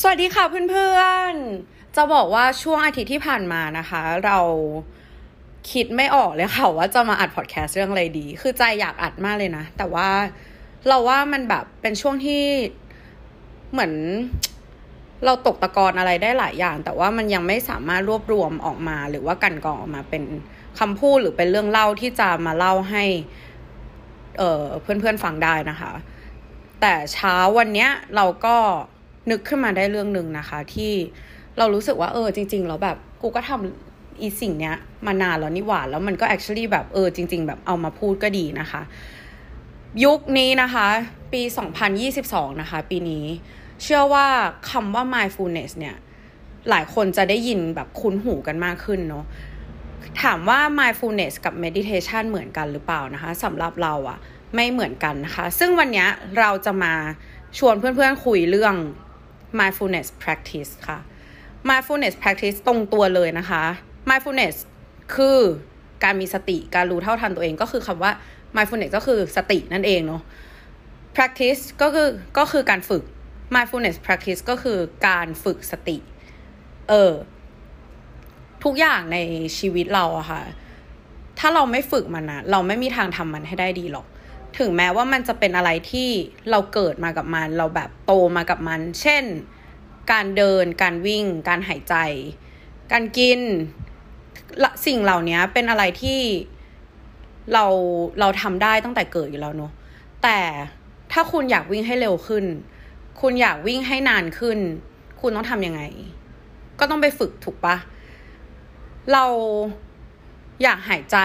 สวัสดีค่ะเพื่อนๆจะบอกว่าช่วงอาทิตย์ที่ผ่านมานะคะเราคิดไม่ออกเลยค่ะว่าจะมาอัดพอดแคสต์เรื่องอะไรดีคือใจอยากอัดมากเลยนะแต่ว่าเราว่ามันแบบเป็นช่วงที่เหมือนเราตกตะกอนอะไรได้หลายอย่างแต่ว่ามันยังไม่สามารถรวบรวมออกมาหรือว่ากันกรองออกมาเป็นคำพูดหรือเป็นเรื่องเล่าที่จะมาเล่าให้เพื่อนๆฟังได้นะคะแต่เช้าวันเนี้ยเราก็นึกขึ้นมาได้เรื่องนึงนะคะที่เรารู้สึกว่าจริงๆแล้วแบบกูก็ทำอีสิ่งเนี้ยมานานแล้วนี่หว่าแล้วมันก็ actually แบบจริงๆแบบเอามาพูดก็ดีนะคะยุคนี้นะคะปี2022นะคะปีนี้เชื่อว่าคำว่า mindfulness เนี่ยหลายคนจะได้ยินแบบคุ้นหูกันมากขึ้นเนาะถามว่า mindfulness กับ meditation เหมือนกันหรือเปล่านะคะสำหรับเราอะไม่เหมือนกันนะคะซึ่งวันนี้เราจะมาชวนเพื่อนๆคุยเรื่อง mindfulness practice ค่ะ mindfulness practice ตรงตัวเลยนะคะ mindfulness คือการมีสติการรู้เท่าทันตัวเองก็คือคำว่า mindfulness ก็คือสตินั่นเองเนาะ practice ก็คือการฝึก mindfulness practice ก็คือการฝึกสติทุกอย่างในชีวิตเราอะค่ะถ้าเราไม่ฝึกมันนะเราไม่มีทางทำมันให้ได้ดีหรอกถึงแม้ว่ามันจะเป็นอะไรที่เราเกิดมากับมันเราแบบโตมากับมันเช่นการเดินการวิ่งการหายใจการกินสิ่งเหล่านี้เป็นอะไรที่เราทำได้ตั้งแต่เกิดอยู่แล้วเนอะแต่ถ้าคุณอยากวิ่งให้เร็วขึ้นคุณอยากวิ่งให้นานขึ้นคุณต้องทำยังไงก็ต้องไปฝึกถูกปะเราอยากหายใจ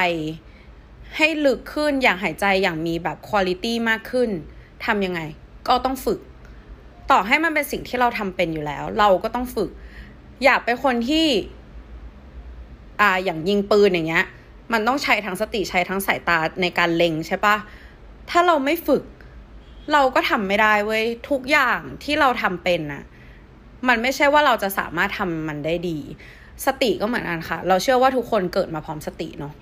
ให้ลึกขึ้นอยากหายใจอย่างมีแบบคุณภาพมากขึ้นทำยังไงก็ต้องฝึกต่อให้มันเป็นสิ่งที่เราทำเป็นอยู่แล้วเราก็ต้องฝึกอยากเป็นคนที่อย่างยิงปืนอย่างเงี้ยมันต้องใช้ทั้งสติใช้ทั้งสายตาในการเล็งใช่ปะถ้าเราไม่ฝึกเราก็ทำไม่ได้เว้ยทุกอย่างที่เราทำเป็นนะมันไม่ใช่ว่าเราจะสามารถทำมันได้ดีสติก็เหมือนกันค่ะเราเชื่อว่าทุกคนเกิดมาพร้อมสติเนาะ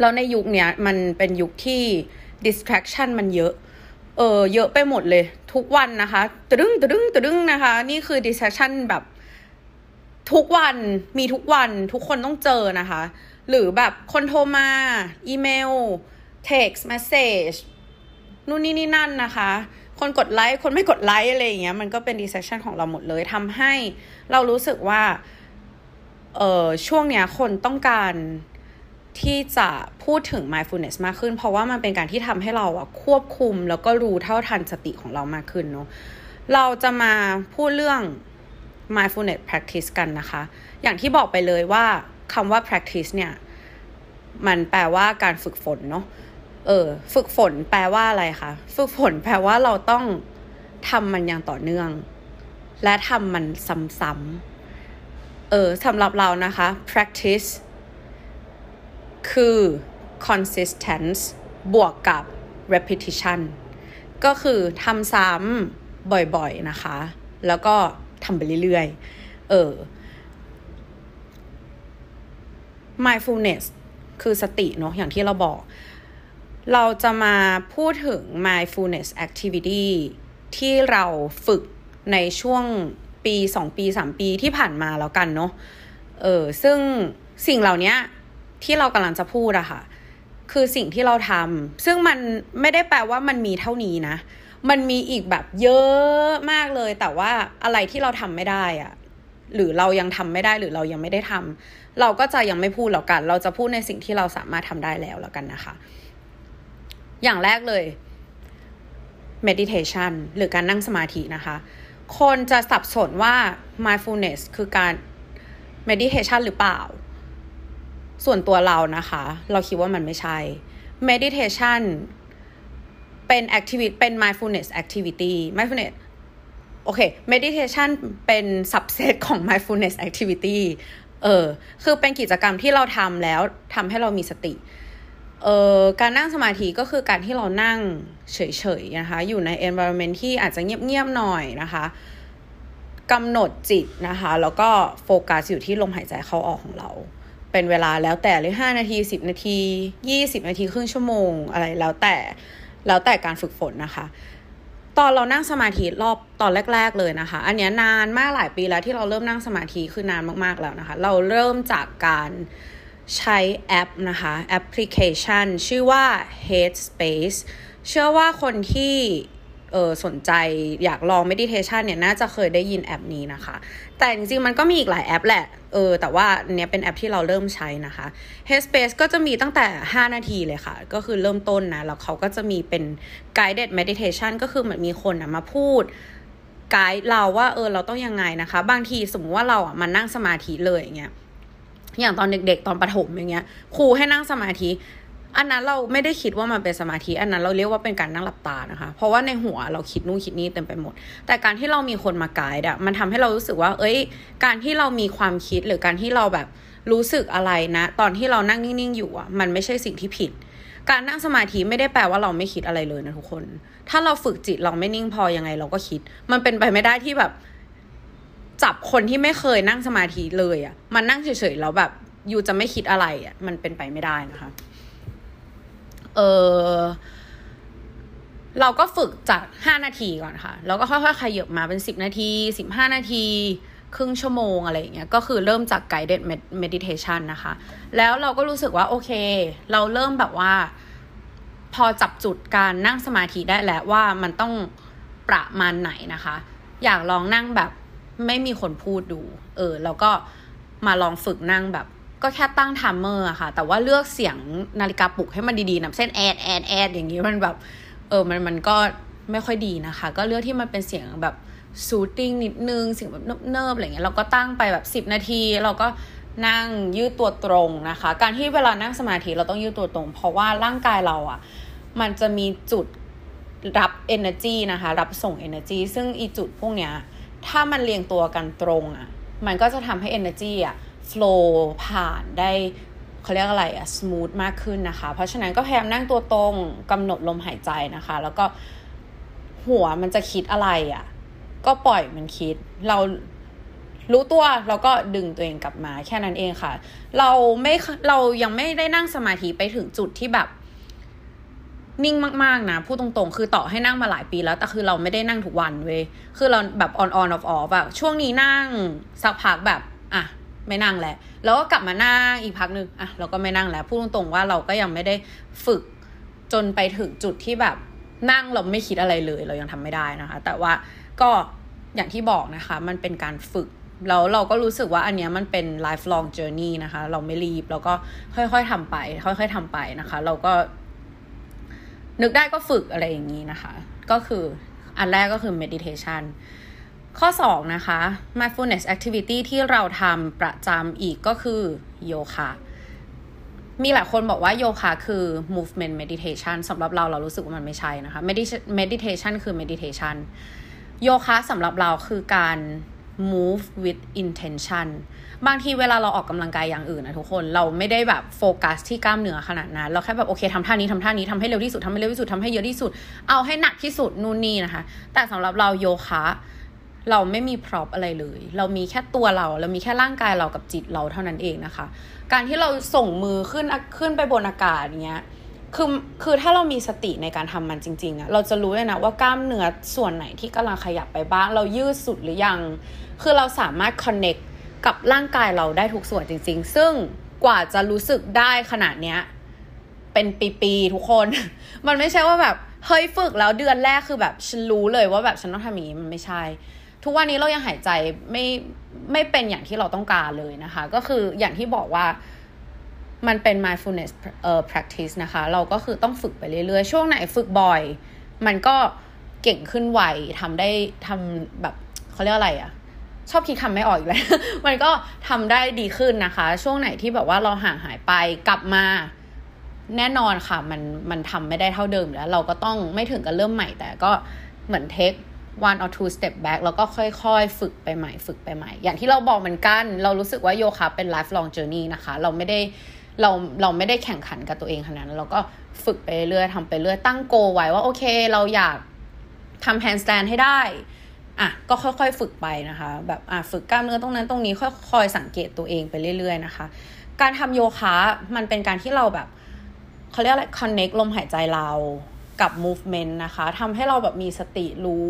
แล้วในยุคเนี้ยมันเป็นยุคที่ distraction มันเยอะเยอะไปหมดเลยทุกวันนะคะตะดึ้งนะคะนี่คือ distraction แบบทุกวันมีทุกวันทุกคนต้องเจอนะคะหรือแบบคนโทรมาอีเมล text message นู่นนี่นั่นนะคะคนกดไลค์คนไม่กดไลค์อะไรอย่างเงี้ยมันก็เป็น distraction ของเราหมดเลยทำให้เรารู้สึกว่าช่วงเนี้ยคนต้องการที่จะพูดถึง mindfulness มากขึ้นเพราะว่ามันเป็นการที่ทำให้เราควบคุมแล้วก็รู้เท่าทันสติของเรามากขึ้นเนาะเราจะมาพูดเรื่อง mindfulness practice กันนะคะอย่างที่บอกไปเลยว่าคำว่า practice เนี่ยมันแปลว่าการฝึกฝนเนาะฝึกฝนแปลว่าอะไรคะฝึกฝนแปลว่าเราต้องทำมันอย่างต่อเนื่องและทำมันซ้ำๆสำหรับเรานะคะ practiceคือ consistent บวกกับ repetition ก็คือทำซ้ำบ่อยๆนะคะแล้วก็ทำไปเรื่อยๆmindfulness คือสติเนาะอย่างที่เราบอกเราจะมาพูดถึง mindfulness activity ที่เราฝึกในช่วงปี2ปี3ปีที่ผ่านมาแล้วกันเนาะซึ่งสิ่งเหล่านี้ที่เรากำลังจะพูดอะค่ะคือสิ่งที่เราทำซึ่งมันไม่ได้แปลว่ามันมีเท่านี้นะมันมีอีกแบบเยอะมากเลยแต่ว่าอะไรที่เราทำไม่ได้อะหรือเรายังทำไม่ได้หรือเรายังไม่ได้ทำเราก็จะยังไม่พูดแล้วกันเราจะพูดในสิ่งที่เราสามารถทำได้แล้วกันนะคะอย่างแรกเลย meditation หรือการนั่งสมาธินะคะคนจะสับสนว่า mindfulness คือการ meditation หรือเปล่าส่วนตัวเรานะคะเราคิดว่ามันไม่ใช่ meditation เป็น activity เป็น mindfulness activity mindfulness โอเค meditation เป็น subset ของ mindfulness activity คือเป็นกิจกรรมที่เราทำแล้วทำให้เรามีสติการนั่งสมาธิก็คือการที่เรานั่งเฉยๆนะคะอยู่ใน environment ที่อาจจะเงียบๆหน่อยนะคะกำหนดจิตนะคะแล้วก็โฟกัสอยู่ที่ลมหายใจเข้าออกของเราเป็นเวลาแล้วแต่เลย5นาที10นาที20นาทีครึ่งชั่วโมงอะไรแล้วแต่การฝึกฝนนะคะ ตอนเรานั่งสมาธิรอบตอนแรกๆเลยนะคะอันนี้นานมากหลายปีแล้วที่เราเริ่มนั่งสมาธิคือนานมากๆแล้วนะคะเราเริ่มจากการใช้แอปนะคะแอปพลิเคชันชื่อว่า Headspace เชื่อว่าคนที่สนใจอยากลอง meditation เนี่ยน่าจะเคยได้ยินแอปนี้นะคะแต่จริงๆมันก็มีอีกหลายแอปแหละแต่ว่าเนี้ยเป็นแอปที่เราเริ่มใช้นะคะ Headspace ก็จะมีตั้งแต่5นาทีเลยค่ะก็คือเริ่มต้นนะแล้วเขาก็จะมีเป็น guided meditation ก็คือเหมือนมีคนนะมาพูดไกด์เราว่าเราต้องยังไงนะคะบางทีสมมติว่าเราอ่ะมันนั่งสมาธิเลยอย่างเงี้ยอย่างตอนเด็กๆตอนประถมอย่างเงี้ยครูให้นั่งสมาธิอันนั้นเราไม่ได้คิดว่ามันเป็นสมาธิอันนั้นเราเรียกว่าเป็นการนั่งหลับตานะคะเพราะว่าในหัวเราคิดนู่นคิดนี่เต็มไปหมดแต่การที่เรามีคนมาไกด์อ่ะมันทำให้เรารู้สึกว่าการที่เรามีความคิดหรือการที่เราแบบรู้สึกอะไรนะตอนที่เรานั่งนิ่งๆอยู่อ่ะมันไม่ใช่สิ่งที่ผิดการนั่งสมาธิไม่ได้แปลว่าเราไม่คิดอะไรเลยนะทุกคนถ้าเราฝึกจิตเราไม่นิ่งพอยังไงเราก็คิดมันเป็นไปไม่ได้ที่แบบจับคนที่ไม่เคยนั่งสมาธิเลยอ่ะมันนั่งเฉยๆแล้วแบบอยู่จะไม่คิดอะไรอ่ะมันเป็นไปไม่ได้นะคะเราก็ฝึกจาก5นาทีก่อนค่ะแล้วก็ค่อยๆขยับมาเป็น10นาที15นาทีครึ่งชั่วโมงอะไรอย่างเงี้ยก็คือเริ่มจาก guided meditation นะคะแล้วเราก็รู้สึกว่าโอเคเราเริ่มแบบว่าพอจับจุดการนั่งสมาธิได้แล้วว่ามันต้องประมาณไหนนะคะอยากลองนั่งแบบไม่มีคนพูดดูแล้วก็มาลองฝึกนั่งแบบก็แค่ตั้งไทม์เมอร์อะค่ะแต่ว่าเลือกเสียงนาฬิกาปลุกให้มันดีๆนะเช่นแอดอย่างงี้มันแบบมันก็ไม่ค่อยดีนะคะก็เลือกที่มันเป็นเสียงแบบซูทติ้งนิดนึงเสียงแบบเนิบๆอะไรเงี้ยเราก็ตั้งไปแบบ10นาทีเราก็นั่งยืดตัวตรงนะคะการที่เวลานั่งสมาธิเราต้องยืดตัวตรงเพราะว่าร่างกายเราอะมันจะมีจุดรับ energy นะคะรับส่ง energy ซึ่งอีจุดพวกเนี้ยถ้ามันเรียงตัวกันตรงอะมันก็จะทำให้ energy อะflow ผ่านได้เขาเรียกอะไรอะ smooth มากขึ้นนะคะเพราะฉะนั้นก็พยายามนั่งตัวตรงกำหนดลมหายใจนะคะแล้วก็หัวมันจะคิดอะไรอะก็ปล่อยมันคิดเรารู้ตัวเราก็ดึงตัวเองกลับมาแค่นั้นเองค่ะเรายังไม่ได้นั่งสมาธิไปถึงจุดที่แบบนิ่งมากๆนะพูดตรงๆคือต่อให้นั่งมาหลายปีแล้วแต่คือเราไม่ได้นั่งทุกวันเว้ยคือเราแบบ on off off แบบช่วงนี้นั่งสักพักแบบอ่ะไม่นั่งแหละแล้วก็กลับมานั่งอีกพักนึงอ่ะเราก็ไม่นั่งแล้วพูดตรงๆว่าเราก็ยังไม่ได้ฝึกจนไปถึงจุดที่แบบนั่งเราไม่คิดอะไรเลยเรายังทำไม่ได้นะคะแต่ว่าก็อย่างที่บอกนะคะมันเป็นการฝึกแล้วเราก็รู้สึกว่าอันเนี้ยมันเป็น lifelong journey นะคะเราไม่รีบแล้วก็ค่อยๆทำไปค่อยๆทำไปนะคะเราก็นึกได้ก็ฝึกอะไรอย่างนี้นะคะก็คืออันแรกก็คือ meditation ข้อ2นะคะ mindfulness activity ที่เราทำประจำอีกก็คือโยคะมีหลายคนบอกว่าโยคะคือ movement meditation สำหรับเรารู้สึกว่ามันไม่ใช่นะคะ meditation คือ meditation โยคะสำหรับเราคือการ move with intention บางทีเวลาเราออกกำลังกายอย่างอื่นนะทุกคนเราไม่ได้แบบโฟกัสที่กล้ามเนื้อขนาดนั้นเราแค่แบบโอเคทำท่านี้ทำให้เร็วที่สุดทำให้เร็วที่สุดทำให้เยอะที่สุดเอาให้หนักที่สุดนู่นนี่นะคะแต่สำหรับเราโยคะเราไม่มีพร็อพอะไรเลยเรามีแค่ตัวเรามีแค่ร่างกายเรากับจิตเราเท่านั้นเองนะคะการที่เราส่งมือขึ้นไปบนอากาศเงี้ยคือถ้าเรามีสติในการทำมันจริงๆอะเราจะรู้เลยนะว่ากล้ามเนื้อส่วนไหนที่กำลังขยับไปบ้างเรายืดสุดหรือยังคือเราสามารถคอนเนคกับร่างกายเราได้ทุกส่วนจริงๆซึ่งกว่าจะรู้สึกได้ขนาดเนี้ยเป็นปีๆทุกคน มันไม่ใช่ว่าแบบเฮ้ยฝึกแล้วเดือนแรกคือแบบฉันรู้เลยว่าแบบฉันต้องทำอย่างนี้มันไม่ใช่ทุกวันนี้เรายังหายใจไม่เป็นอย่างที่เราต้องการเลยนะคะก็คืออย่างที่บอกว่ามันเป็น mindfulness practice นะคะเราก็คือต้องฝึกไปเรื่อยๆช่วงไหนฝึกบ่อยมันก็เก่งขึ้นไวทำแบบเขาเรียกอะไรอ่ะชอบคิดคำไม่ออกอีกแล้ว มันก็ทำได้ดีขึ้นนะคะช่วงไหนที่แบบว่าเราห่างหายไปกลับมาแน่นอนค่ะมันทำไม่ได้เท่าเดิมแล้วเราก็ต้องไม่ถึงกับเริ่มใหม่แต่ก็เหมือนเทคone or two step back แล้วก็ค่อยๆฝึกไปใหม่อย่างที่เราบอกเหมือนกันเรารู้สึกว่าโยคะเป็น lifelong journey นะคะเราไม่ได้แข่งขันกับตัวเองขนาดนั้นเราก็ฝึกไปเรื่อยทำไปเรื่อยตั้งโกไว้ว่าโอเคเราอยากทำ handstand ให้ได้อ่ะก็ค่อยๆฝึกไปนะคะแบบอ่ะฝึกกล้ามเนื้อตรงนั้นตรงนี้ค่อยๆสังเกตตัวเองไปเรื่อยๆนะคะการทำโยคะมันเป็นการที่เราแบบเขาเรียกอะไร connect ลมหายใจเรา กับ movement นะคะทำให้เราแบบมีสติรู้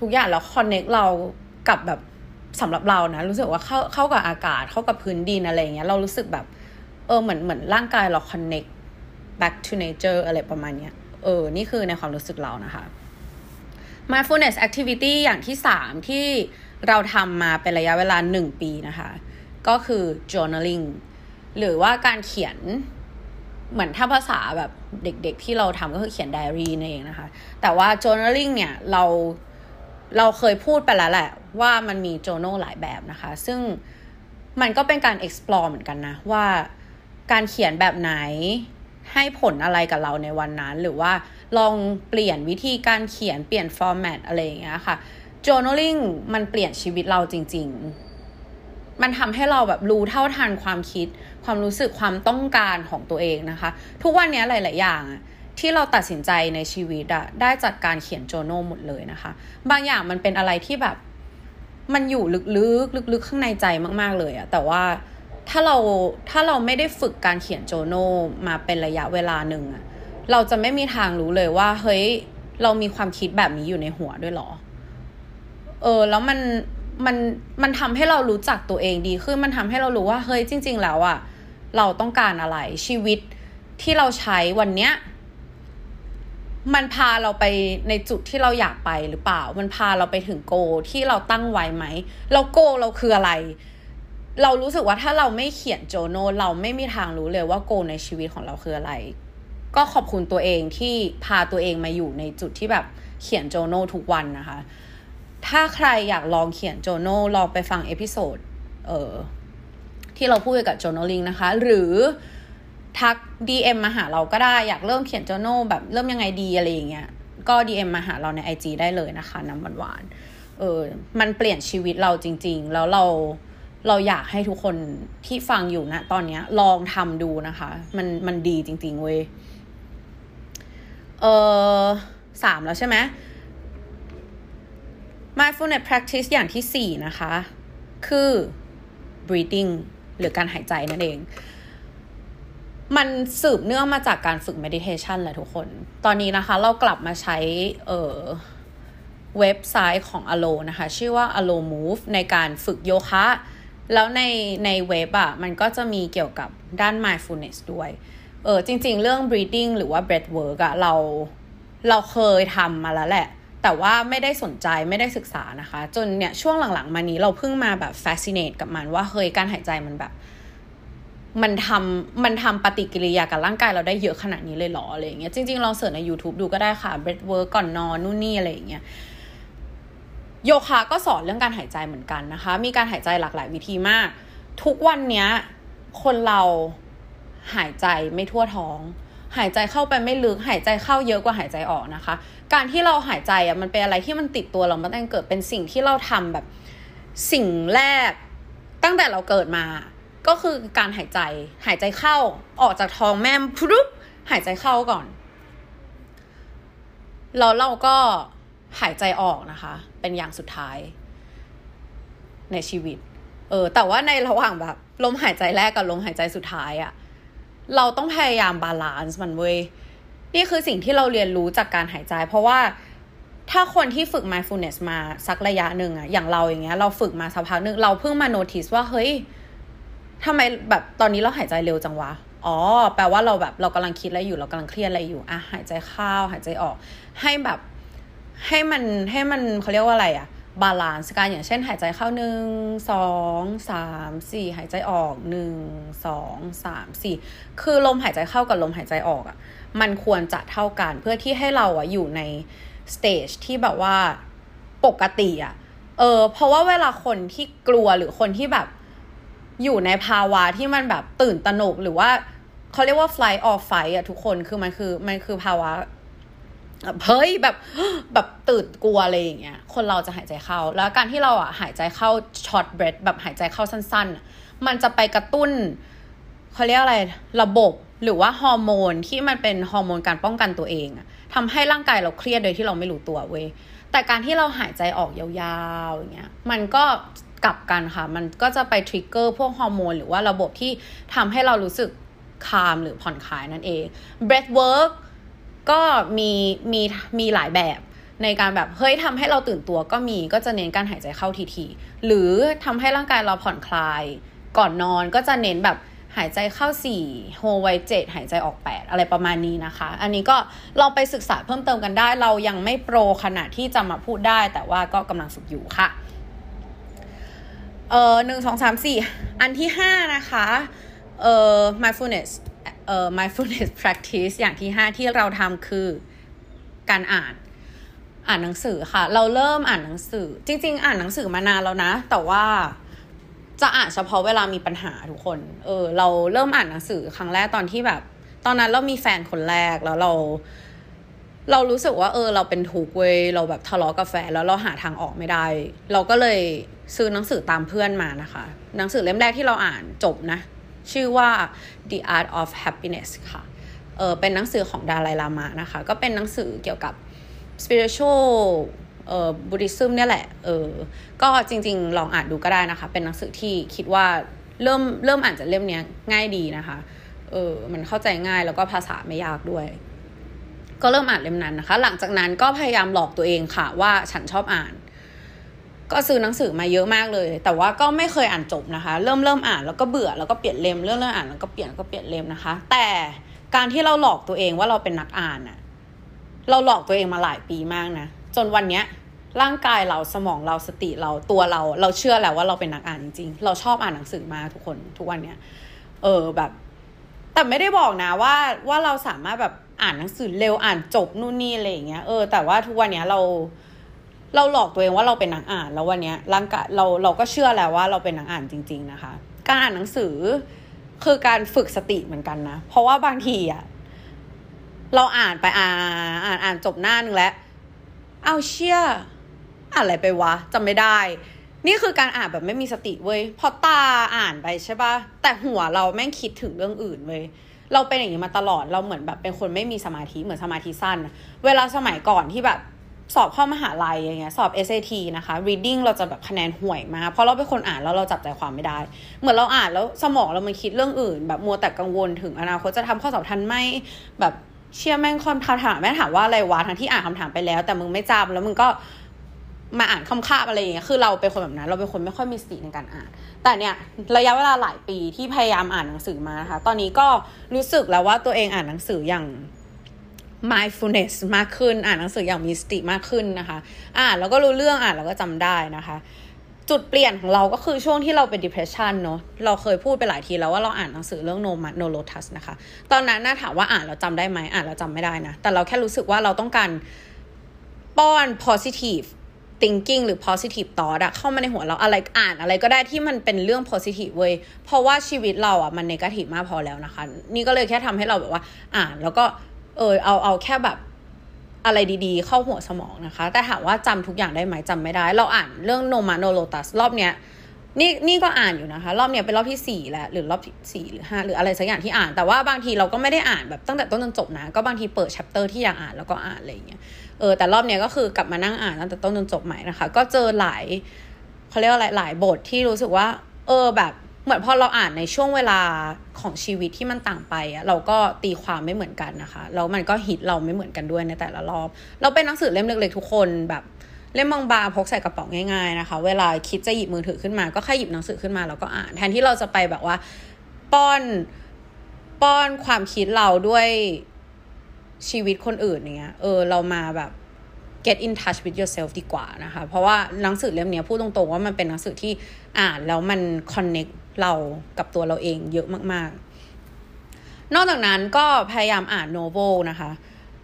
ทุกอย่างแล้ว connect เรากับแบบสำหรับเรานะรู้สึกว่าเข้ากับอากาศเข้ากับพื้นดินอะไรอย่างเงี้ยเรารู้สึกแบบเหมือนร่างกายเรา connect back to nature อะไรประมาณเนี้ยนี่คือในความรู้สึกเรานะคะ mindfulness activity อย่างที่3ที่เราทำมาเป็นระยะเวลา1ปีนะคะก็คือ journaling หรือว่าการเขียนเหมือนถ้าภาษาแบบเด็กๆที่เราทำก็คือเขียนไดอารี่นั่นเองนะคะแต่ว่า journaling เนี่ยเราเคยพูดไปแล้วแหละว่ามันมี journal หลายแบบนะคะซึ่งมันก็เป็นการ explore เหมือนกันนะว่าการเขียนแบบไหนให้ผลอะไรกับเราในวันนั้นหรือว่าลองเปลี่ยนวิธีการเขียนเปลี่ยน format อะไรอย่างเงี้ยค่ะ journaling มันเปลี่ยนชีวิตเราจริงๆมันทำให้เราแบบรู้เท่าทันความคิดความรู้สึกความต้องการของตัวเองนะคะทุกวันนี้หลายๆอย่างที่เราตัดสินใจในชีวิตอะได้จากการเขียน journal หมดเลยนะคะบางอย่างมันเป็นอะไรที่แบบมันอยู่ลึกๆข้างในใจมากๆเลยอะแต่ว่าถ้าเราไม่ได้ฝึกการเขียนโจโนมาเป็นระยะเวลาหนึ่งอะเราจะไม่มีทางรู้เลยว่าเฮ้ยเรามีความคิดแบบนี้อยู่ในหัวด้วยหรอแล้วมันทำให้เรารู้จักตัวเองดีขึ้นมันทำให้เรารู้ว่าเฮ้ยจริงๆแล้วอะเราต้องการอะไรชีวิตที่เราใช้วันเนี้ยมันพาเราไปในจุดที่เราอยากไปหรือเปล่ามันพาเราไปถึงโกที่เราตั้งไว้ไหมแล้วโกเราคืออะไรเรารู้สึกว่าถ้าเราไม่เขียนโจโนเราไม่มีทางรู้เลยว่าโกในชีวิตของเราคืออะไรก็ขอบคุณตัวเองที่พาตัวเองมาอยู่ในจุดที่แบบเขียนโจโนทุกวันนะคะถ้าใครอยากลองเขียนโจโนลองไปฟังเอพิโซดที่เราพูดกับโจโนลิงนะคะหรือทัก DM มาหาเราก็ได้อยากเริ่มเขียนโจโนแบบเริ่มยังไงดีอะไรอย่างเงี้ยก็ DM มาหาเราใน IG ได้เลยนะคะน้ำหวานๆมันเปลี่ยนชีวิตเราจริงๆแล้วเราอยากให้ทุกคนที่ฟังอยู่นะตอนนี้ลองทำดูนะคะมันดีจริงๆเว้ย3แล้วใช่ไหม mindfulness practice อย่างที่4นะคะคือ breathing หรือการหายใจนั่นเองมันสืบเนื่องมาจากการฝึก meditation แหละทุกคนตอนนี้นะคะเรากลับมาใช้เว็บไซต์ของ Allo นะคะชื่อว่า Allo Move ในการฝึกโยคะแล้วในเว็บอ่ะมันก็จะมีเกี่ยวกับด้าน mindfulness ด้วยจริงๆเรื่อง breathing หรือว่า breath work อ่ะเราเคยทำมาแล้วแหละแต่ว่าไม่ได้สนใจไม่ได้ศึกษานะคะจนเนี่ยช่วงหลังๆมานี้เราเพิ่งมาแบบ fascinate กับมันว่าเฮ้ยการหายใจมันแบบมันทำปฏิกิริยากับร่างกายเราได้เยอะขนาดนี้เลยหรออะไรอย่างเงี้ยจริงๆลองเสิร์ชใน YouTube ดูก็ได้ค่ะ breath work ก่อนนอนนู่นนี่อะไรอย่างเงี้ยโยคะก็สอนเรื่องการหายใจเหมือนกันนะคะมีการหายใจหลากหลายวิธีมากทุกวันนี้คนเราหายใจไม่ทั่วท้องหายใจเข้าไปไม่ลึกหายใจเข้าเยอะกว่าหายใจออกนะคะการที่เราหายใจอ่ะมันเป็นอะไรที่มันติดตัวเรามาตั้งแต่เกิดเป็นสิ่งที่เราทำแบบสิ่งแรกตั้งแต่เราเกิดมาก็คือการหายใจหายใจเข้าออกจากท้องแม่ปุ๊บหายใจเข้าก่อนแล้วเราก็หายใจออกนะคะเป็นอย่างสุดท้ายในชีวิตแต่ว่าในระหว่างแบบลมหายใจแรกกับลมหายใจสุดท้ายอะเราต้องพยายามบาลานซ์มันเว้ยนี่คือสิ่งที่เราเรียนรู้จากการหายใจเพราะว่าถ้าคนที่ฝึก mindfulness มาสักระยะหนึ่งอะอย่างเราอย่างเงี้ยเราฝึกมาสักพักนึงเราเพิ่งมา notice ว่าเฮ้ยทำไมแบบตอนนี้เราหายใจเร็วจังวะอ๋อแปลว่าเราแบบเรากำลังคิดอะไรอยู่เรากำลังเครียดอะไรอยู่อ่ะหายใจเข้าหายใจออกให้แบบให้มันเขาเรียกว่าอะไรอะบาลานซ์กันอย่างเช่นหายใจเข้า1 2 3 4หายใจออก1 2 3 4คือลมหายใจเข้ากับลมหายใจออกอะมันควรจะเท่ากันเพื่อที่ให้เราอะอยู่ในสเตจที่แบบว่าปกติอะเพราะว่าเวลาคนที่กลัวหรือคนที่แบบอยู่ในภาวะที่มันแบบตื่นตระหนกหรือว่าเขาเรียกว่า flight or fight อะทุกคนคือมันคือภาวะเฮ้ยแบบตื่นกลัวอะไรอย่างเงี้ยคนเราจะหายใจเข้าแล้วการที่เราอ่ะหายใจเข้า short breath แบบหายใจเข้าสั้นๆมันจะไปกระตุ้นเขาเรียกอะไรระบบหรือว่าฮอร์โมนที่มันเป็นฮอร์โมนการป้องกันตัวเองทำให้ร่างกายเราเครียดโดยที่เราไม่รู้ตัวเว้ยแต่การที่เราหายใจออกยาวๆอย่างเงี้ยมันก็กลับกันค่ะมันก็จะไปทริกเกอร์พวกฮอร์โมนหรือว่าระบบที่ทำให้เรารู้สึกคลามหรือผ่อนคลายนั่นเอง breath work ก็มีหลายแบบในการแบบเฮ้ยทำให้เราตื่นตัวก็มีก็จะเน้นการหายใจเข้าทีๆหรือทำให้ร่างกายเราผ่อนคลายก่อนนอนก็จะเน้นแบบหายใจเข้า4โฮไว้7หายใจออก8อะไรประมาณนี้นะคะอันนี้ก็ลองไปศึกษาเพิ่มเติมกันได้เรายังไม่โปรขนาดที่จะมาพูดได้แต่ว่าก็กำลังฝึกอยู่ค่ะ1 2 3 4อันที่5นะคะmindfulness practice อย่างที่5ที่เราทำคือการอ่านหนังสือค่ะเราเริ่มอ่านหนังสือจริงๆอ่านหนังสือมานานแล้วนะแต่ว่าจะอ่านเฉพาะเวลามีปัญหาทุกคนเราเริ่มอ่านหนังสือครั้งแรกตอนที่แบบตอนนั้นเรามีแฟนคนแรกแล้วเรารู้สึกว่าเราเป็นทุกข์เว้ยเราแบบทะเลาะกับแฟนแล้วเราหาทางออกไม่ได้เราก็เลยซื้อหนังสือตามเพื่อนมานะคะหนังสือเล่มแรกที่เราอ่านจบนะชื่อว่า The Art of Happiness ค่ะเป็นหนังสือของดาไลลามะนะคะก็เป็นหนังสือเกี่ยวกับ spiritual Buddhism เนี่ยแหละก็จริงๆลองอ่านดูก็ได้นะคะเป็นหนังสือที่คิดว่าเริ่มอ่านจากเล่มนี้ง่ายดีนะคะมันเข้าใจง่ายแล้วก็ภาษาไม่ยากด้วยก็เริ่มอ่านเล่มนั้นนะคะหลังจากนั้นก็พยายามหลอกตัวเองค่ะว่าฉันชอบอ่านก็ซื้อหนังสือมาเยอะมากเลยแต่ว่าก็ไม่เคยอ่านจบนะคะเริ่มอ่านแล้วก็เบื่อแล้วก็เปลี่ยนเล่มเริ่มอ่านแล้วก็เปลี่ยนเล่มนะคะแต่การที่เราหลอกตัวเองว่าเราเป็นนักอ่านน่ะเราหลอกตัวเองมาหลายปีมากนะจนวันเนี้ยร่างกายเราสมองเราสติเราตัวเราเชื่อแล้วว่าเราเป็นนักอ่านจริงๆเราชอบอ่านหนังสือมาทุกคนทุกวันเนี้ยแบบแต่ไม่ได้บอกนะว่าเราสามารถแบบอ่านหนังสือเร็วอ่านจบนู่นนี่อะไรอย่างเงี้ยแต่ว่าทุกวันเนี้ยเราหลอกตัวเองว่าเราเป็นนักอ่านแล้ววันเนี้ยร่างกายเราก็เชื่อแล้วว่าเราเป็นนักอ่านจริงๆนะคะการอ่านหนังสือคือการฝึกสติเหมือนกันนะเพราะว่าบางทีอ่ะเราอ่านไปอ่านจบหน้านึงแล้วเอาเชี่ยอะไรไปวะจำไม่ได้นี่คือการอ่านแบบไม่มีสติเว้ยพอตาอ่านไปใช่ป่ะแต่หัวเราแม่งคิดถึงเรื่องอื่นเว้ยเราเป็นอย่างนี้มาตลอดเราเหมือนแบบเป็นคนไม่มีสมาธิเหมือนสมาธิสั้นเวลาสมัยก่อนที่แบบสอบเข้ามหาลัยอย่างเงี้ยสอบ SAT นะคะ reading เราจะแบบคะแนนห่วยมากเพราะเราเป็นคนอ่านแล้วเราจับใจความไม่ได้เหมือนเราอ่านแล้วสมองเรามันคิดเรื่องอื่นแบบมัวแต่กังวลถึงอนาคตจะทำข้อสอบทันไหมแบบเชี่ยแม่งคำถามแม่ถามว่าอะไรวะทั้งที่อ่านคำถามไปแล้วแต่มึงไม่จำแล้วมึงก็มาอ่านคำคาบอะไรอย่างเงี้ยคือเราเป็นคนแบบนั้นเราเป็นคนไม่ค่อยมีสติในการอ่านแต่เนี่ยระยะเวลาหลายปีที่พยายามอ่านหนังสือมานะคะตอนนี้ก็รู้สึกแล้วว่าตัวเองอ่านหนังสืออย่าง mindfulness มากขึ้นอ่านหนังสืออย่างมีสติมากขึ้นนะคะอ่านแล้วก็รู้เรื่องอ่านแล้วก็จำได้นะคะจุดเปลี่ยนของเราก็คือช่วงที่เราเป็น depression เนอะเราเคยพูดไปหลายทีแล้วว่าเราอ่านหนังสือเรื่อง Mono Lotus นะคะตอนนั้นน่าถามว่าอ่านแล้วจำได้ไหมอ่านแล้วจำไม่ได้นะแต่เราแค่รู้สึกว่าเราต้องการป้อน positive thinking หรือ positive thought อะเข้ามาในหัวเราอะไรอ่านอะไรก็ได้ที่มันเป็นเรื่อง positive เว้ยเพราะว่าชีวิตเราอะมัน negative มากพอแล้วนะคะนี่ก็เลยแค่ทำให้เราแบบว่าอ่านแล้วก็เอาแค่แบบอะไรดีๆเข้าหัวสมองนะคะแต่ถามว่าจำทุกอย่างได้ไหมจำไม่ได้เราอ่านเรื่อง Mono Lotus รอบเนี้ยนี่ก็อ่านอยู่นะคะรอบเนี้ยเป็นรอบที่4แล้วหรือรอบ4หรือ5หรืออะไรสักอย่างที่อ่านแต่ว่าบางทีเราก็ไม่ได้อ่านแบบตั้งแต่ต้นจนจบนะก็บางทีเปิดแชปเตอร์ที่อยากอ่านแล้วก็อ่านอะไรอย่างเงี้ยแต่รอบเนี้ยก็คือกลับมานั่งอ่านตั้งแต่ต้นจนจบใหม่นะคะก็เจอหลายเค้าเรียกว่าหลายบทที่รู้สึกว่าแบบเหมือนพอเราอ่านในช่วงเวลาของชีวิตที่มันต่างไปอะเราก็ตีความไม่เหมือนกันนะคะแล้วมันก็ฮิตเราไม่เหมือนกันด้วยในแต่ละรอบเราเป็นหนังสือเล่มเล็กๆทุกคนแบบเล่มบางๆพกใส่กระเป๋าง่ายๆนะคะเวลาคิดจะหยิบมือถือขึ้นมาก็แค่หยิบหนังสือขึ้นมาแล้วก็อ่านแทนที่เราจะไปแบบว่าป้อนความคิดเราด้วยชีวิตคนอื่นอย่างเงี้ยเรามาแบบ get in touch with yourself ดีกว่านะคะเพราะว่าหนังสือเล่มนี้พูดตรงๆว่ามันเป็นหนังสือที่อ่านแล้วมัน connect เรากับตัวเราเองเยอะมากๆนอกจากนั้นก็พยายามอ่านโนเวลนะคะ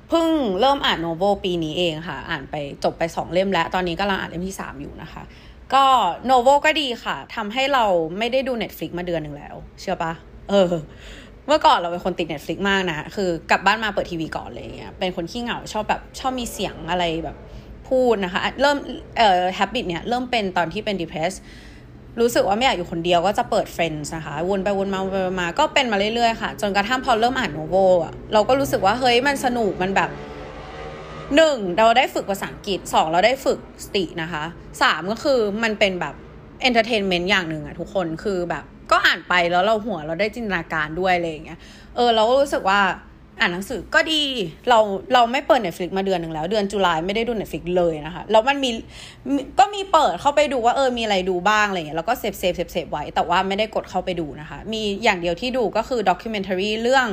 เพิ่งเริ่มอ่านโนเวลปีนี้เองค่ะอ่านไปจบไป2เล่มแล้วตอนนี้กำลังอ่านเล่มที่3อยู่นะคะก็โนเวลก็ดีค่ะทำให้เราไม่ได้ดู Netflix มาเดือนนึงแล้วเชื่อปะเมื่อก่อนเราเป็นคนติด Netflix มากนะคือกลับบ้านมาเปิดทีวีก่อนเลยเงี้ยเป็นคนขี้เหงาชอบมีเสียงอะไรแบบพูดนะคะเริ่มhabit เนี่ยเริ่มเป็นตอนที่เป็น depressedรู้สึกว่าไม่อยากอยู่คนเดียวก็จะเปิด Friends นะคะวนไปวนมาวนไปมาก็เป็นมาเรื่อยๆค่ะจนกระทั่งพอเริ่มอ่านโนเวลอะเราก็รู้สึกว่าเฮ้ยมันสนุกมันแบบ1เราได้ฝึกภาษาอังกฤษ2เราได้ฝึกสตินะคะ3ก็คือมันเป็นแบบ entertainment อย่างนึงอะทุกคนคือแบบก็อ่านไปแล้วเราหัวเราได้จินตนาการด้วยอะไรอย่างเงี้ยเราก็รู้สึกว่า อ่านหนังสือก็ดีเราไม่เปิด Netflix มาเดือนนึงแล้วเดือนตุลาคมไม่ได้ดู Netflix เลยนะคะแล้วมันมีก็มีเปิดเข้าไปดูว่ามีอะไรดูบ้างอะไรอย่างเงี้ยแล้วก็เซฟไว้แต่ว่าไม่ได้กดเข้าไปดูนะคะมีอย่างเดียวที่ดูก็คือ documentary เรื่อง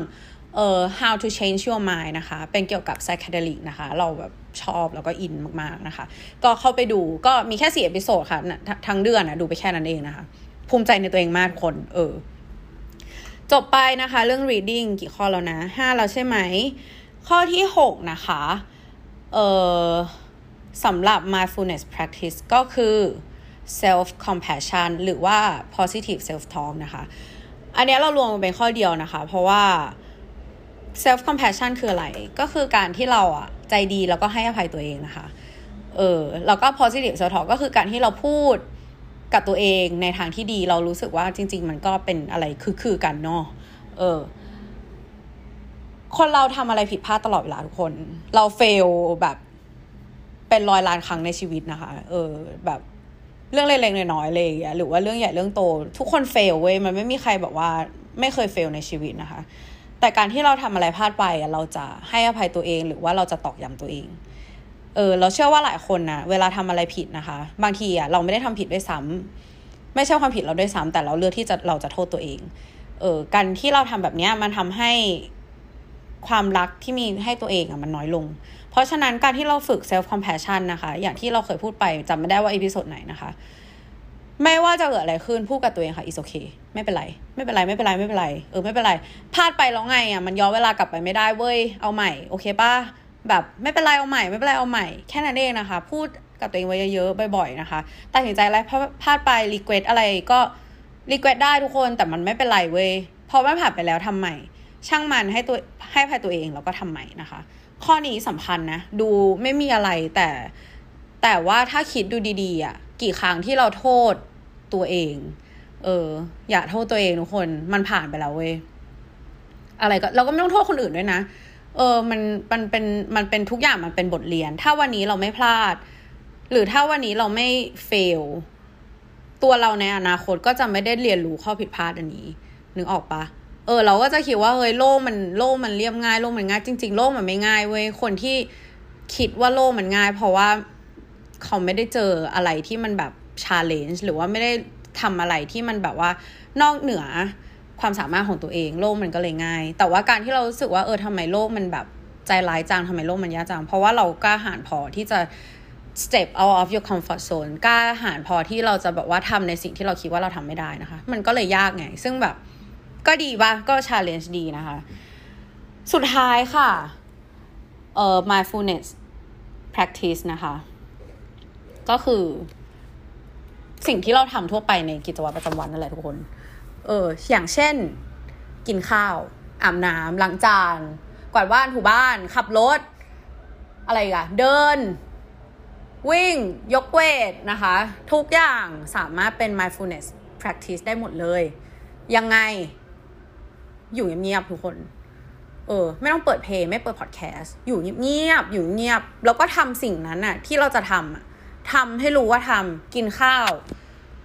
How to Change Your Mind นะคะเป็นเกี่ยวกับ psychedelic นะคะเราแบบชอบแล้วก็อินมากๆนะคะก็เข้าไปดูก็มีแค่4 episode ค่ะทั้งเดือนนะดูไปแค่นั้นเองนะคะภูมิใจในตัวเองมากคนจบไปนะคะเรื่อง reading กี่ข้อแล้วนะ5แล้วใช่ไหมข้อที่6นะคะสำหรับ mindfulness practice ก็คือ self compassion หรือว่า positive self talk นะคะอันนี้เรารวมมาเป็นข้อเดียวนะคะเพราะว่า self compassion คืออะไรก็คือการที่เราใจดีแล้วก็ให้อภัยตัวเองนะคะแล้วก็ positive self talk ก็คือการที่เราพูดกับตัวเองในทางที่ดีเรารู้สึกว่าจริงๆมันก็เป็นอะไรคือกันเนาะคนเราทำอะไรผิดพลาดตลอดเวลาทุกคนเราเฟลแบบเป็นร้อยล้านครั้งในชีวิตนะคะแบบเรื่องเล็กๆน้อยๆเลยหรือว่าเรื่องใหญ่เรื่องโตทุกคนเฟลเว้ยมันไม่มีใครแบบว่าไม่เคยเฟลในชีวิตนะคะแต่การที่เราทำอะไรพลาดไปเราจะให้อภัยตัวเองหรือว่าเราจะตอกย้ำตัวเองเราเชื่อว่าหลายคนนะเวลาทำอะไรผิดนะคะบางทีเราไม่ได้ทำผิดด้วยซ้ำไม่ใช่ความผิดเราด้วยซ้ำแต่เราเลือกที่เราจะโทษตัวเองการที่เราทำแบบนี้มันทำให้ความรักที่มีให้ตัวเองมันน้อยลงเพราะฉะนั้นการที่เราฝึก self compassion นะคะอย่างที่เราเคยพูดไปจำไม่ได้ว่า episode ไหนนะคะไม่ว่าจะเกิดอะไรขึ้นพูดกับตัวเองค่ะ it's okay ไม่เป็นไรไม่เป็นไรพลาดไปแล้วไงมันย้อนเวลากลับไปไม่ได้เว้ยเอาใหม่โอเคป่ะแบบไม่เป็นไรเอาใหม่แค่นั้นเองนะคะพูดกับตัวเองไว้เยอะๆบ่อยๆนะคะตัดสินใจอะไรพลาดไปรีเควสอะไรก็รีเควสได้ทุกคนแต่มันไม่เป็นไรเว้ยพอมันผ่านไปแล้วทำใหม่ช่างมันให้อภัยตัวเองแล้วก็ทำใหม่นะคะข้อนี้สำคัญนะดูไม่มีอะไรแต่ว่าถ้าคิดดูดีๆกี่ครั้งที่เราโทษตัวเองอย่าโทษตัวเองทุกคนมันผ่านไปแล้วเว้ยอะไรก็เราก็ไม่ต้องโทษคนอื่นด้วยนะมันเป็นทุกอย่างมันเป็นบทเรียนถ้าวันนี้เราไม่พลาดหรือถ้าวันนี้เราไม่เฟลตัวเราในอนาคตก็จะไม่ได้เรียนรู้ข้อผิดพลาดอันนี้นึกออกปะเราก็จะคิดว่าเฮ้ยโลกมันเรียบง่ายโลกมันง่ายจริงๆโลกมันไม่ง่ายเว้ยคนที่คิดว่าโลกมันง่ายเพราะว่าเขาไม่ได้เจออะไรที่มันแบบชาเลนจ์หรือว่าไม่ได้ทำอะไรที่มันแบบว่านอกเหนือความสามารถของตัวเองโลกมันก็เลยง่ายแต่ว่าการที่เรารู้สึกว่าทำไมโลกมันแบบใจร้ายจังทำไมโลกมันยากจังเพราะว่าเรากล้าหาญพอที่จะ step out of your comfort zone กล้าหาญพอที่เราจะแบบว่าทำในสิ่งที่เราคิดว่าเราทำไม่ได้นะคะมันก็เลยยากไงซึ่งแบบก็ดีป่ะก็ challenge ดีนะคะสุดท้ายค่ะmindfulness practice นะคะก็คือสิ่งที่เราทำทั่วไปในกิจวัตรประจำวันนั่นแหละทุกคนอย่างเช่นกินข้าวอาบน้ำล้างจานกวาดบ้านถูบ้านขับรถอะไรอีกเดินวิ่งยกเวทนะคะทุกอย่างสามารถเป็น mindfulness practice ได้หมดเลยยังไงอยู่เงียบๆทุกคนไม่ต้องเปิดเพลงไม่เปิดพอดแคสต์อยู่เงียบๆอยู่เงียบแล้วก็ทำสิ่งนั้นน่ะที่เราจะทำให้รู้ว่าทำกินข้าว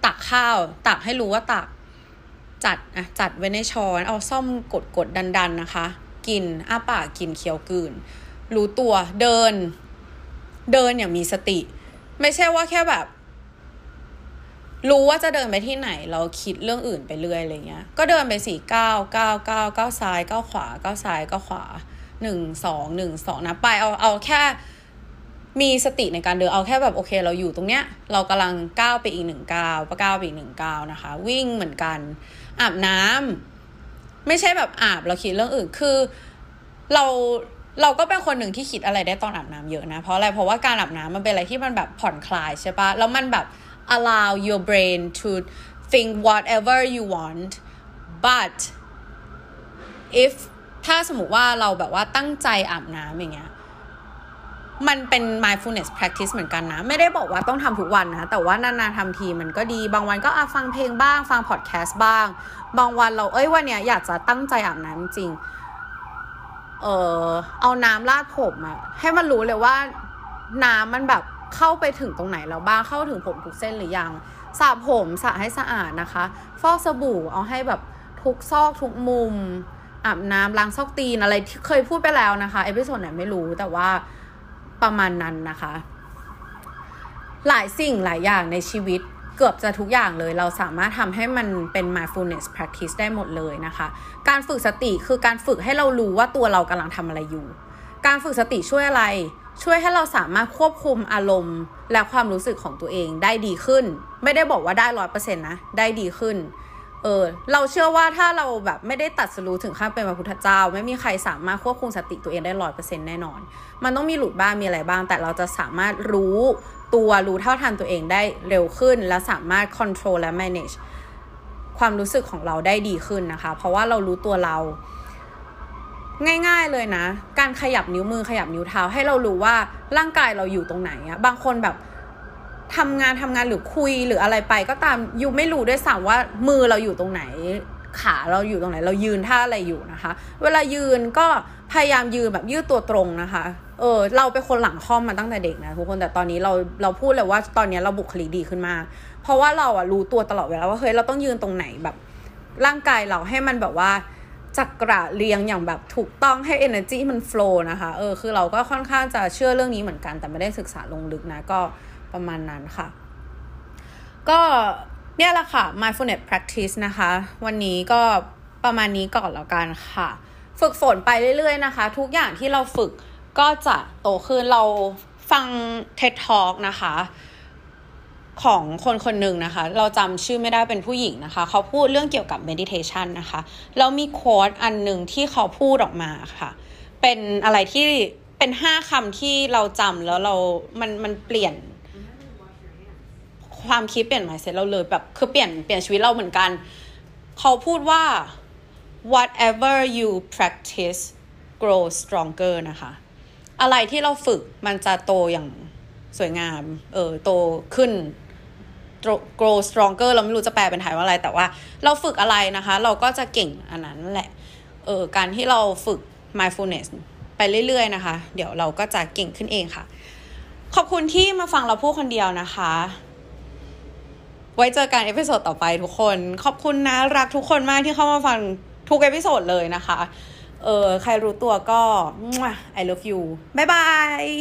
ตักข้าวตักให้รู้ว่าตักจัดไว้ในช้อนเอาซ่อมกดดันๆนะคะกินอ้าปากกินเคี้ยวกลืนรู้ตัวเดินอย่างมีสติไม่ใช่ว่าแค่แบบรู้ว่าจะเดินไปที่ไหนเราคิดเรื่องอื่นไปเรื่อยอะไรเงี้ยก็เดินไป4 9 9 9 9ซ้าย9ขวา9ซ้าย9ขวา1 2 1 2นะไปเอาแค่มีสติในการเดินเอาแค่แบบโอเคเราอยู่ตรงเนี้ยเรากำลังก้าวไปอีก1ก้าวก้าวไปอีก1ก้าวนะคะวิ่งเหมือนกันอาบน้ำไม่ใช่แบบอาบเราคิดเรื่องอื่นคือเราก็เป็นคนหนึ่งที่คิดอะไรได้ตอนอาบน้ำเยอะนะเพราะอะไรเพราะว่าการอาบน้ำมันเป็นอะไรที่มันแบบผ่อนคลายใช่ปะแล้วมันแบบ allow your brain to think whatever you want but if ถ้าสมมติว่าเราแบบว่าตั้งใจอาบน้ำอย่างเงี้ยมันเป็น mindfulness practice เหมือนกันนะไม่ได้บอกว่าต้องทำทุกวันนะแต่ว่านานๆทำทีมันก็ดีบางวันก็ฟังเพลงบ้างฟัง podcast บ้างบางวันเราวันเนี้ยอยากจะตั้งใจอาบน้ำจริงเอาน้ำราดผมให้มันรู้เลยว่าน้ำมันแบบเข้าไปถึงตรงไหนแล้วบ้างเข้าถึงผมทุกเส้นหรือยังสระผมสระให้สะอาดนะคะฟอกสบู่เอาให้แบบทุกซอกทุกมุม อาบน้ำล้างซอกตีนอะไรที่เคยพูดไปแล้วนะคะเอพิโซดไหนไม่รู้แต่ว่าประมาณนั้นนะคะหลายสิ่งหลายอย่างในชีวิตเกือบจะทุกอย่างเลยเราสามารถทำให้มันเป็น mindfulness practice ได้หมดเลยนะคะการฝึกสติคือการฝึกให้เรารู้ว่าตัวเรากำลังทำอะไรอยู่การฝึกสติช่วยอะไรช่วยให้เราสามารถควบคุมอารมณ์และความรู้สึกของตัวเองได้ดีขึ้นไม่ได้บอกว่าได้ 100% นะได้ดีขึ้นเราเชื่อว่าถ้าเราแบบไม่ได้ตัดสรู้ถึงขั้นเป็นพระพุทธเจ้าไม่มีใครสามารถควบคุมสติตัวเองได้ 100% แน่นอนมันต้องมีหลุดบ้างมีอะไรบ้างแต่เราจะสามารถรู้เท่าทันตัวเองได้เร็วขึ้นและสามารถ control และ manage ความรู้สึกของเราได้ดีขึ้นนะคะเพราะว่าเรารู้ตัวเราง่ายๆเลยนะการขยับนิ้วมือขยับนิ้วเท้าให้เรารู้ว่าร่างกายเราอยู่ตรงไหนอะบางคนแบบทำงานหรือคุยหรืออะไรไปก็ตามอยู่ไม่รู้ด้วยซ้ำว่ามือเราอยู่ตรงไหนขาเราอยู่ตรงไหนเรายืนท่าอะไรอยู่นะคะเวลายืนก็พยายามยืนแบบยืดตัวตรงนะคะเราเป็นคนหลังค่อมมาตั้งแต่เด็กนะทุกคนแต่ตอนนี้เราพูดเลยว่าตอนนี้เราบุคลิกดีขึ้นมาเพราะว่าเราอะรู้ตัวตลอดเวลาว่าเฮ้ยเราต้องยืนตรงไหนแบบร่างกายเราให้มันแบบว่าจักระเรียงอย่างแบบถูกต้องให้ energy มัน flow นะคะคือเราก็ค่อนข้างจะเชื่อเรื่องนี้เหมือนกันแต่ไม่ได้ศึกษาลงลึกนะก็ประมาณนั้นค่ะก็เนี่ยแหละค่ะ mindfulness practice นะคะวันนี้ก็ประมาณนี้ก่อนแล้วกันค่ะฝึกฝนไปเรื่อยๆนะคะทุกอย่างที่เราฝึกก็จะโตขึ้นเราฟัง TED Talk นะคะของคนๆหนึ่งนะคะเราจำชื่อไม่ได้เป็นผู้หญิงนะคะเขาพูดเรื่องเกี่ยวกับ meditation นะคะแล้วมีโค้ดอันหนึ่งที่เขาพูดออกมาค่ะเป็นอะไรที่เป็น5คำที่เราจำแล้วเรามันเปลี่ยนความคิดเปลี่ยน mindset เราเลยแบบคือเปลี่ยนชีวิตเราเหมือนกันเขาพูดว่า whatever you practice grow stronger นะคะอะไรที่เราฝึกมันจะโตอย่างสวยงามโตขึ้น grow stronger เราไม่รู้จะแปลเป็นไทยว่าอะไรแต่ว่าเราฝึกอะไรนะคะเราก็จะเก่งอันนั้นแหละการที่เราฝึก mindfulness ไปเรื่อยๆนะคะเดี๋ยวเราก็จะเก่งขึ้นเองค่ะขอบคุณที่มาฟังเราพูดคนเดียวนะคะไว้เจอกันเอพิโซดต่อไปทุกคนขอบคุณนะรักทุกคนมากที่เข้ามาฟังทุกเอพิโซดเลยนะคะใครรู้ตัวก็ I love you บ๊ายบาย